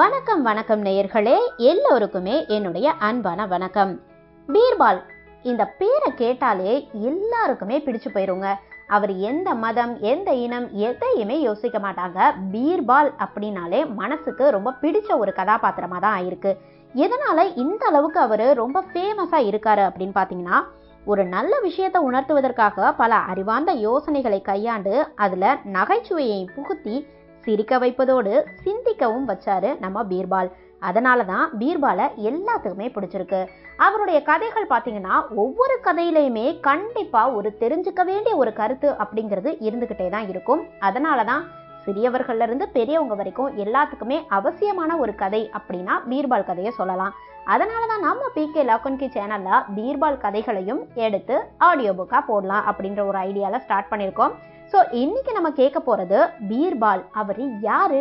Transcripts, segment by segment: வணக்கம் நேயர்களே, எல்லோருக்குமே என்னுடைய அன்பான வணக்கம். பீர்பால் இந்த பேரை கேட்டாலே எல்லாருக்குமே பிடிச்சு போயிருங்க. அவர் எந்த மதம் எந்த இனம் எதையுமே யோசிக்க மாட்டாங்க. பீர்பால் அப்படின்னாலே மனசுக்கு ரொம்ப பிடிச்ச ஒரு கதாபாத்திரமா தான் ஆயிருக்கு. எதனால இந்த அளவுக்கு அவர் ரொம்ப ஃபேமஸா இருக்காரு அப்படின்னு பார்த்தீங்கன்னா, ஒரு நல்ல விஷயத்தை உணர்த்துவதற்காக பல அறிவார்ந்த யோசனைகளை கையாண்டு அதுல நகைச்சுவையை புகுத்தி சிரிக்க வைப்பதோடு சிந்திக்கவும் வச்சாரு நம்ம பீர்பால். அதனால தான் பீர்பாலை எல்லாத்துக்குமே பிடிச்சிருக்கு. அவருடைய கதைகள் பார்த்தீங்கன்னா ஒவ்வொரு கதையிலையுமே கண்டிப்பாக ஒரு தெரிஞ்சுக்க வேண்டிய ஒரு கருத்து அப்படிங்கிறது இருந்துக்கிட்டே தான் இருக்கும். அதனால தான் சிறியவர்கள்லேருந்து பெரியவங்க வரைக்கும் எல்லாத்துக்குமே அவசியமான ஒரு கதை அப்படின்னா பீர்பால் கதையை சொல்லலாம். அதனால தான் நம்ம PK லோகன் சேனலில் பீர்பால் கதைகளையும் எடுத்து ஆடியோ புக்காக போடலாம் அப்படின்ற ஒரு ஐடியாவில் ஸ்டார்ட் பண்ணியிருக்கோம். ஸோ இன்றைக்கி நம்ம கேட்க போகிறது பீர்பால் அவர் யார்,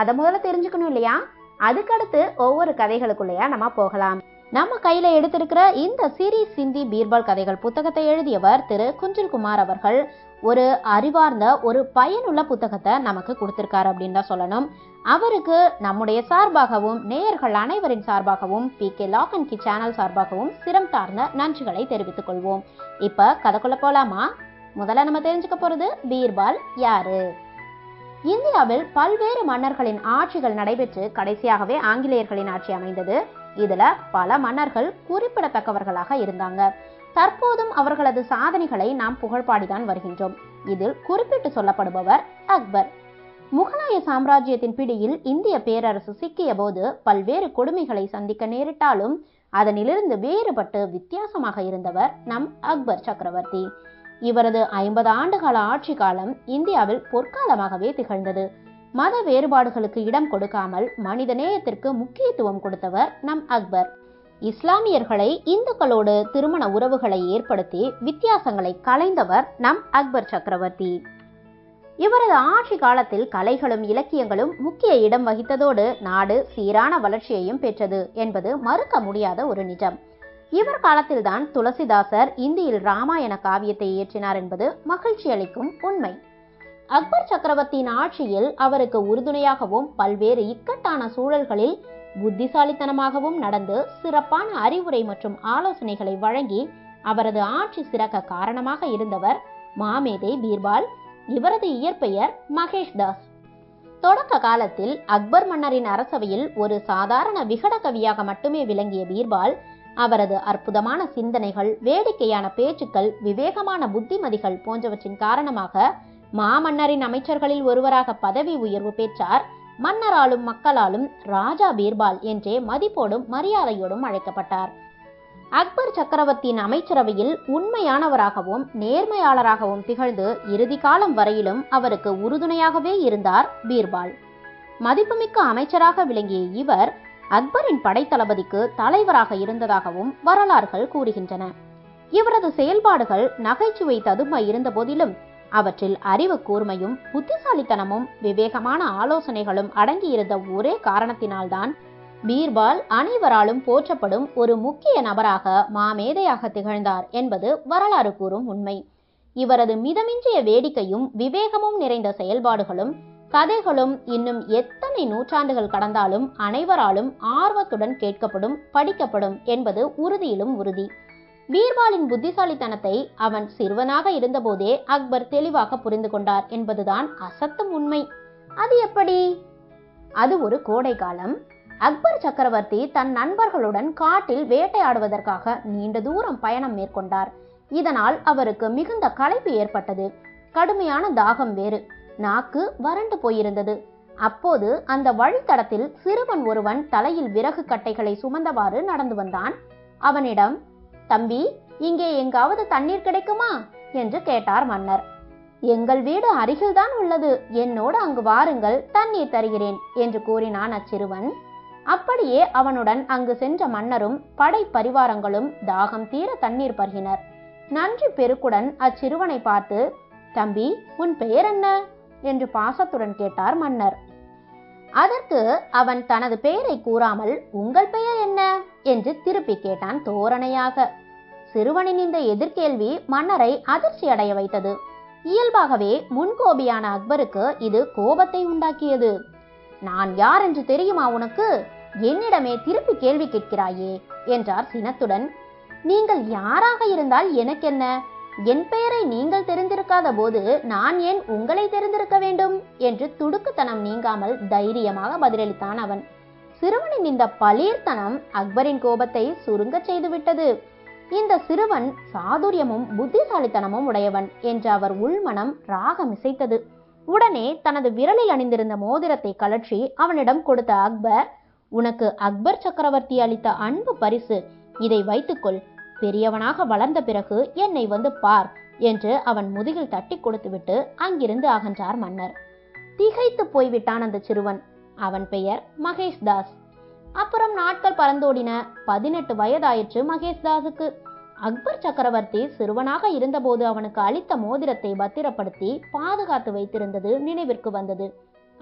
அதை முதல்ல தெரிஞ்சுக்கணும் இல்லையா? அதுக்கடுத்து ஒவ்வொரு கதைகளுக்குள்ளேயா நம்ம போகலாம். நம்ம கையில் எடுத்திருக்கிற இந்த சீரீஸ் சிந்தி பீர்பால் கதைகள் புத்தகத்தை எழுதியவர் திரு குஞ்சில்குமார் அவர்கள் ஒரு அறிவார்ந்த ஒரு பயனுள்ள புத்தகத்தை நமக்கு கொடுத்துருக்காரு அப்படின்னு தான் சொல்லணும். அவருக்கு நம்முடைய சார்பாகவும் நேயர்கள் அனைவரின் சார்பாகவும் PK லோகன் சேனல் சார்பாகவும் சிரம் சார்ந்த நன்றிகளை தெரிவித்துக் கொள்வோம். இப்போ கதைக்குள்ள போகலாமா? முதல்ல நம்ம தெரிஞ்சுக்க போகிறது பீர்பால் யாரு. இந்தியாவில் பல்வேறு மன்னர்களின் ஆட்சிகள் நடைபெற்று கடைசியாகவே ஆங்கிலேயர்களின் ஆட்சி அமைந்தது. இதுல பல மன்னர்கள் குறிப்பிடத்தக்கவர்களாக இருந்தாங்க. தற்போதும் அவர்களது சாதனைகளை நாம் புகழ்பாடிதான் வருகின்றோம். இதில் குறிப்பிட்டு சொல்லப்படுபவர் அக்பர். முகலாய சாம்ராஜ்யத்தின் பிடியில் இந்திய பேரரசு சிக்கிய போது பல்வேறு கொடுமைகளை சந்திக்க நேரிட்டாலும் அதனிலிருந்து வேறுபட்டு வித்தியாசமாக இருந்தவர் நம் அக்பர் சக்கரவர்த்தி. இவரது 50 ஆண்டுகால ஆட்சி காலம் இந்தியாவில் பொற்காலமாகவே திகழ்ந்தது. மத வேறுபாடுகளுக்கு இடம் கொடுக்காமல் மனித நேயத்திற்கு முக்கியத்துவம் கொடுத்தவர் நம் அக்பர். இஸ்லாமியர்களை இந்துக்களோடு திருமண உறவுகளை ஏற்படுத்தி வித்தியாசங்களை களைந்தவர் நம் அக்பர் சக்கரவர்த்தி. இவரது ஆட்சி காலத்தில் கலைகளும் இலக்கியங்களும் முக்கிய இடம் வகித்ததோடு நாடு சீரான வளர்ச்சியையும் பெற்றது என்பது மறுக்க முடியாத ஒரு நிஜம். இவர் காலத்தில்தான் துளசிதாசர் இந்தியில் ராமாயண காவியத்தை இயற்றினார் என்பது மகிழ்ச்சி அளிக்கும் உண்மை. அக்பர் சக்கரவர்த்தியின் ஆட்சியில் அவருக்கு உறுதுணையாகவும் பல்வேறு இக்கட்டான சூழல்களில் புத்திசாலித்தனமாகவும் நடந்து சிறப்பான அறிவுரை மற்றும் ஆலோசனைகளை வழங்கி அவரது ஆட்சி சிறக்க காரணமாக இருந்தவர் மாமேதை பீர்பால். இவரது இயற்பெயர் மகேஷ் தாஸ். தொடக்க காலத்தில் அக்பர் மன்னரின் அரசவையில் ஒரு சாதாரண விகட கவியாக மட்டுமே விளங்கிய பீர்பால் அவரது அற்புதமான சிந்தனைகள், வேடிக்கையான பேச்சுக்கள், விவேகமான புத்திமதிகள் போன்றவற்றின் காரணமாக மாமன்னரின் அமைச்சர்களில் ஒருவராக பதவி உயர்வு பெற்றார். மன்னராலும் மக்களாலும் ராஜா பீர்பால் என்றே மதிப்போடும் மரியாதையோடும் அழைக்கப்பட்டார். அக்பர் சக்கரவர்த்தியின் அமைச்சரவையில் உண்மையானவராகவும் நேர்மையாளராகவும் திகழ்ந்து இறுதி காலம் வரையிலும் அவருக்கு உறுதுணையாகவே இருந்தார் பீர்பால். மதிப்புமிக்க அமைச்சராக விளங்கிய இவர் அக்பரின் படைத்தளபதிக்கு தலைவராக இருந்ததாகவும் வரலாறுகள் கூறுகின்றன. இவரது செயல்பாடுகள் நகைச்சுவை ததும்ப இருந்த போதிலும் அவற்றில் அறிவு கூர்மையும் புத்திசாலித்தனமும் விவேகமான ஆலோசனைகளும் அடங்கியிருந்த ஒரே காரணத்தினால்தான் பீர்பால் அனைவராலும் போற்றப்படும் ஒரு முக்கிய நபராக, மாமேதையாக திகழ்ந்தார் என்பது வரலாறு கூறும் உண்மை. இவரது மிதமிஞ்சிய வேடிக்கையும் விவேகமும் நிறைந்த செயல்பாடுகளும் கதைகளும் இன்னும் எத்தனை நூற்றாண்டுகள் கடந்தாலும் அனைவராலும் ஆர்வத்துடன் கேட்கப்படும், படிக்கப்படும் என்பது உறுதியிலும் உறுதி. பீர்பாலின் புத்திசாலித்தனத்தை அவன் சிறுவனாக இருந்தபோதே அக்பர் தெளிவாக புரிந்து கொண்டார் என்பதுதான் அசத்தும் உண்மை. அது எப்படி? அது ஒரு கோடை காலம். அக்பர் சக்கரவர்த்தி தன் நண்பர்களுடன் காட்டில் வேட்டையாடுவதற்காக நீண்ட தூரம் பயணம் மேற்கொண்டார். இதனால் அவருக்கு மிகுந்த களைப்பு ஏற்பட்டது. கடுமையான தாகம் வேறு, நாக்கு வறண்டு போயிருந்தது. அப்போது அந்த வழித்தடத்தில் சிறுவன் ஒருவன் தலையில் விறகு கட்டைகளை சுமந்தவாறு நடந்து வந்தான். அவனிடம், தம்பி, இங்கே எங்காவது தண்ணீர் கிடைக்குமா என்று கேட்டார் மன்னர். எங்கள் வீடு அருகில்தான் உள்ளது, என்னோடு அங்கு வாருங்கள், தண்ணீர் தருகிறேன் என்று கூறினான் அச்சிறுவன். அப்படியே அவனுடன் அங்கு சென்ற மன்னரும் படை பரிவாரங்களும் தாகம் தீர தண்ணீர் பருகினர். நன்றி பெருக்குடன் அச்சிறுவனை பார்த்து, தம்பி, உன் பெயர் என்ன என்று பாசத்துடன் கேட்டார் மன்னர். அதற்கு அவன் தனது பெயரை கூறாமல், உங்கள் பெயர் என்ன என்று திருப்பி கேட்டான் தோரணையாக. சிறுவனின் இந்த எதிர்கேள்வி மன்னரை அதிர்ச்சி அடைய வைத்தது. இயல்பாகவே முன்கோபியான அக்பருக்கு இது கோபத்தை உண்டாக்கியது. நான் யார் என்று தெரியுமா உனக்கு? என்னிடமே திருப்பி கேள்வி கேட்கிறாயே என்றார் சினத்துடன். நீங்கள் யாராக இருந்தால் எனக்கென்ன? என் பெயரை நீங்கள் தெரிந்திருக்காத போது நான் ஏன் உங்களை தெரிந்திருக்க வேண்டும் என்று துடுக்குத்தனம் நீங்காமல் தைரியமாக பதிலளித்தான் அவன். சிறுவனின் இந்த பளீர்த்தனம் அக்பரின் கோபத்தை சுருங்க செய்துவிட்டது. இந்த சிறுவன் சாதுரியமும் புத்திசாலித்தனமும் உடையவன் என்று அவர் உள்மனம் ராகம் இசைத்தது. உடனே தனது விரலில் அணிந்திருந்த மோதிரத்தை கலற்றி அவனிடம் கொடுத்த அக்பர், உனக்கு அக்பர் சக்கரவர்த்தி அளித்த அன்பு பரிசு, இதை வைத்துக்கொள். பெரியவனாக வளர்ந்த பிறகு என்னை வந்து பார் என்று அவன் முதுகில் தட்டி கொடுத்துவிட்டு அங்கிருந்து அகன்றார் மன்னர். திகைத்து போய்விட்டான் அந்த சிறுவன். அவன் பெயர் மகேஷ் தாஸ். அப்புறம் நாட்கள் பறந்தோடின. 18 வயதாயிற்று மகேஷ் தாஸுக்கு. அக்பர் சக்கரவர்த்தி சிறுவனாக இருந்தபோது அவனுக்கு அளித்த மோதிரத்தை பத்திரப்படுத்தி பாதுகாத்து வைத்திருந்தது நினைவிற்கு வந்தது.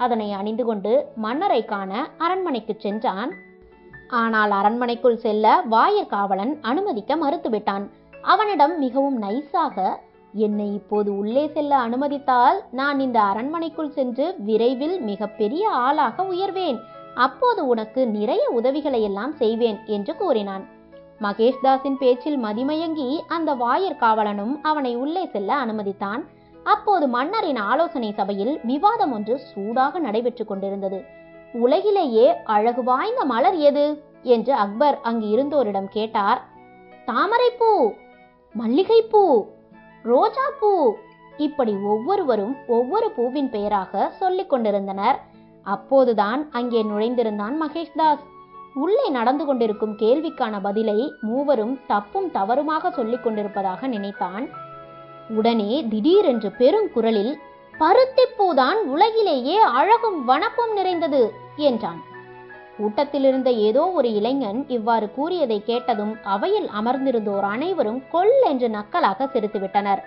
அதனை அணிந்து கொண்டு மன்னரை காண அரண்மனைக்கு சென்றான். ஆனால் அரண்மனைக்குள் செல்ல வாயிற்காவலன் அனுமதிக்க மறுத்துவிட்டான். அவனிடம் மிகவும் நைஸாக, என்னை இப்போது உள்ளே செல்ல அனுமதித்தால் நான் இந்த அரண்மனைக்குள் சென்று விரைவில் மிக பெரிய ஆளாக உயர்வேன். அப்போது உனக்கு நிறைய உதவிகளை எல்லாம் செய்வேன் என்று கூறினான். மகேஷ்தாஸின் பேச்சில் மதிமயங்கி அந்த வாயிற்காவலனும் அவனை உள்ளே செல்ல அனுமதித்தான். அப்போது மன்னரின் ஆலோசனை சபையில் விவாதம் ஒன்று சூடாக நடைபெற்று கொண்டிருந்தது. உலகிலேயே அழகு வாய்ந்த மலர் எது என்று அக்பர் அங்கு இருந்தோரிடம் கேட்டார். தாமரைப்பூ, மல்லிகைப்பூ, ரோஜா பூ, இப்படி ஒவ்வொருவரும் ஒவ்வொரு பூவின் பெயராக சொல்லிக் கொண்டிருந்தனர். அப்போதுதான் அங்கே நுழைந்திருந்தான் மகேஷ் தாஸ். உள்ளே நடந்து கொண்டிருக்கும் கேள்விக்கான பதிலை மூவரும் தப்பும் தவறுமாக சொல்லிக் கொண்டிருப்பதாக நினைத்தான். உடனே திடீரென்று பெரும் குரலில், பருத்திப்பூதான் உலகிலேயே அழகும் வனப்பும் நிறைந்தது என்றான். கூட்டத்திலிருந்த ஏதோ ஒரு இளைஞன் இவ்வாறு கூறியதை கேட்டதும் அவையில் அமர்ந்திருந்தோர் அனைவரும் கொல் என்று நக்கலாக சிரித்துவிட்டனர்.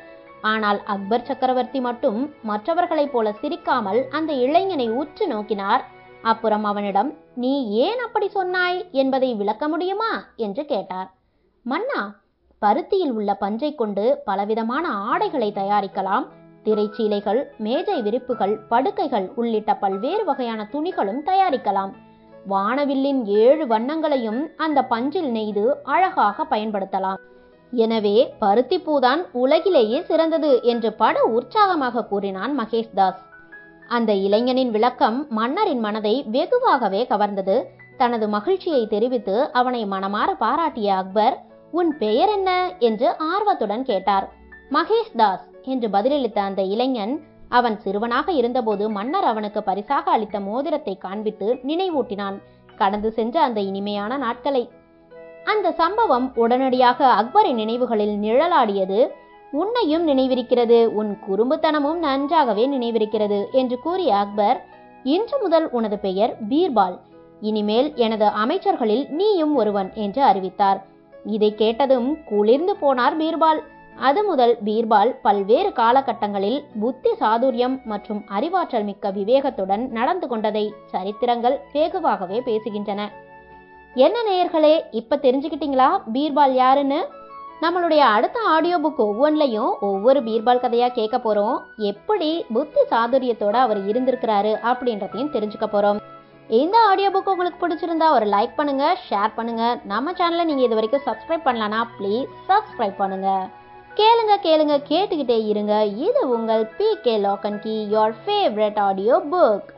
ஆனால் அக்பர் சக்கரவர்த்தி மட்டும் மற்றவர்களைப் போல சிரிக்காமல் அந்த இளைஞனை உற்று நோக்கினார். அப்புறம் அவனிடம், நீ ஏன் அப்படி சொன்னாய் என்பதை விளக்க முடியுமா என்று கேட்டார். மன்னா, பருத்தியில் உள்ள பஞ்சை கொண்டு பலவிதமான ஆடைகளை தயாரிக்கலாம். திரைச்சீலைகள், மேஜை விரிப்புகள், படுக்கைகள் உள்ளிட்ட பல்வேறு வகையான துணிகளும் தயாரிக்கலாம். வானவில்லின் 7 வண்ணங்களையும் அந்த பஞ்சில் நெய்து அழகாக பயன்படுத்தலாம். எனவே பருத்திப்பூதான் உலகிலேயே சிறந்தது என்று படு உற்சாகமாக கூறினான் மகேஷ் தாஸ். அந்த இளைஞனின் விளக்கம் மன்னரின் மனதை வெகுவாகவே கவர்ந்தது. தனது மகிழ்ச்சியை தெரிவித்து அவனை மனமாற பாராட்டிய அக்பர், உன் பெயர் என்ன என்று ஆர்வத்துடன் கேட்டார். மகேஷ் தாஸ் என்று பதிலளித்த அந்த இளைஞன், அவன் சிறுவனாக இருந்தபோது மன்னர் அவனுக்கு பரிசாக அளித்த மோதிரத்தை காண்பித்து நினைவூட்டினான் கடந்து சென்ற அந்த இனிமையான நாட்களை. அந்த சம்பவம் உடனடியாக அக்பரின் நினைவுகளில் நிழலாடியது. உன்னையும் நினைவிருக்கிறது, உன் குறும்புத்தனமும் நன்றாகவே நினைவிருக்கிறது என்று கூறிய அக்பர், இன்று முதல் உனது பெயர் பீர்பால், இனிமேல் எனது அமைச்சர்களில் நீயும் ஒருவன் என்று அறிவித்தார். இதை கேட்டதும் குளிர்ந்து போனார் பீர்பால். அது முதல் பீர்பால் பல்வேறு காலகட்டங்களில் புத்தி சாதுரியம் மற்றும் அறிவாற்றல் மிக்க விவேகத்துடன் நடந்து கொண்டதை சரித்திரங்கள் வேகமாகவே பேசுகின்றன. என்ன நேயர்களே, இப்ப தெரிஞ்சுக்கிட்டீங்களா பீர்பால் யாருன்னு? நம்மளுடைய அடுத்த ஆடியோ புக் ஒவ்வொன்றிலையும் ஒவ்வொரு பீர்பால் கதையா கேட்க போறோம். எப்படி புத்தி சாதுரியத்தோட அவர் இருந்திருக்கிறாரு அப்படின்றதையும் தெரிஞ்சுக்க போறோம். இந்த ஆடியோ புக் உங்களுக்கு பிடிச்சிருந்தா ஒரு லைக் பண்ணுங்க, ஷேர் பண்ணுங்க. நம்ம சேனலை நீங்க இது வரைக்கும் சப்ஸ்கிரைப் பண்ணலனா ப்ளீஸ் சப்ஸ்கிரைப் பண்ணுங்க. கேளுங்க கேளுங்க, கேட்டுக்கிட்டே இருங்க. இது உங்கள் PK லோகன் கி, your favorite ஆடியோ புக்.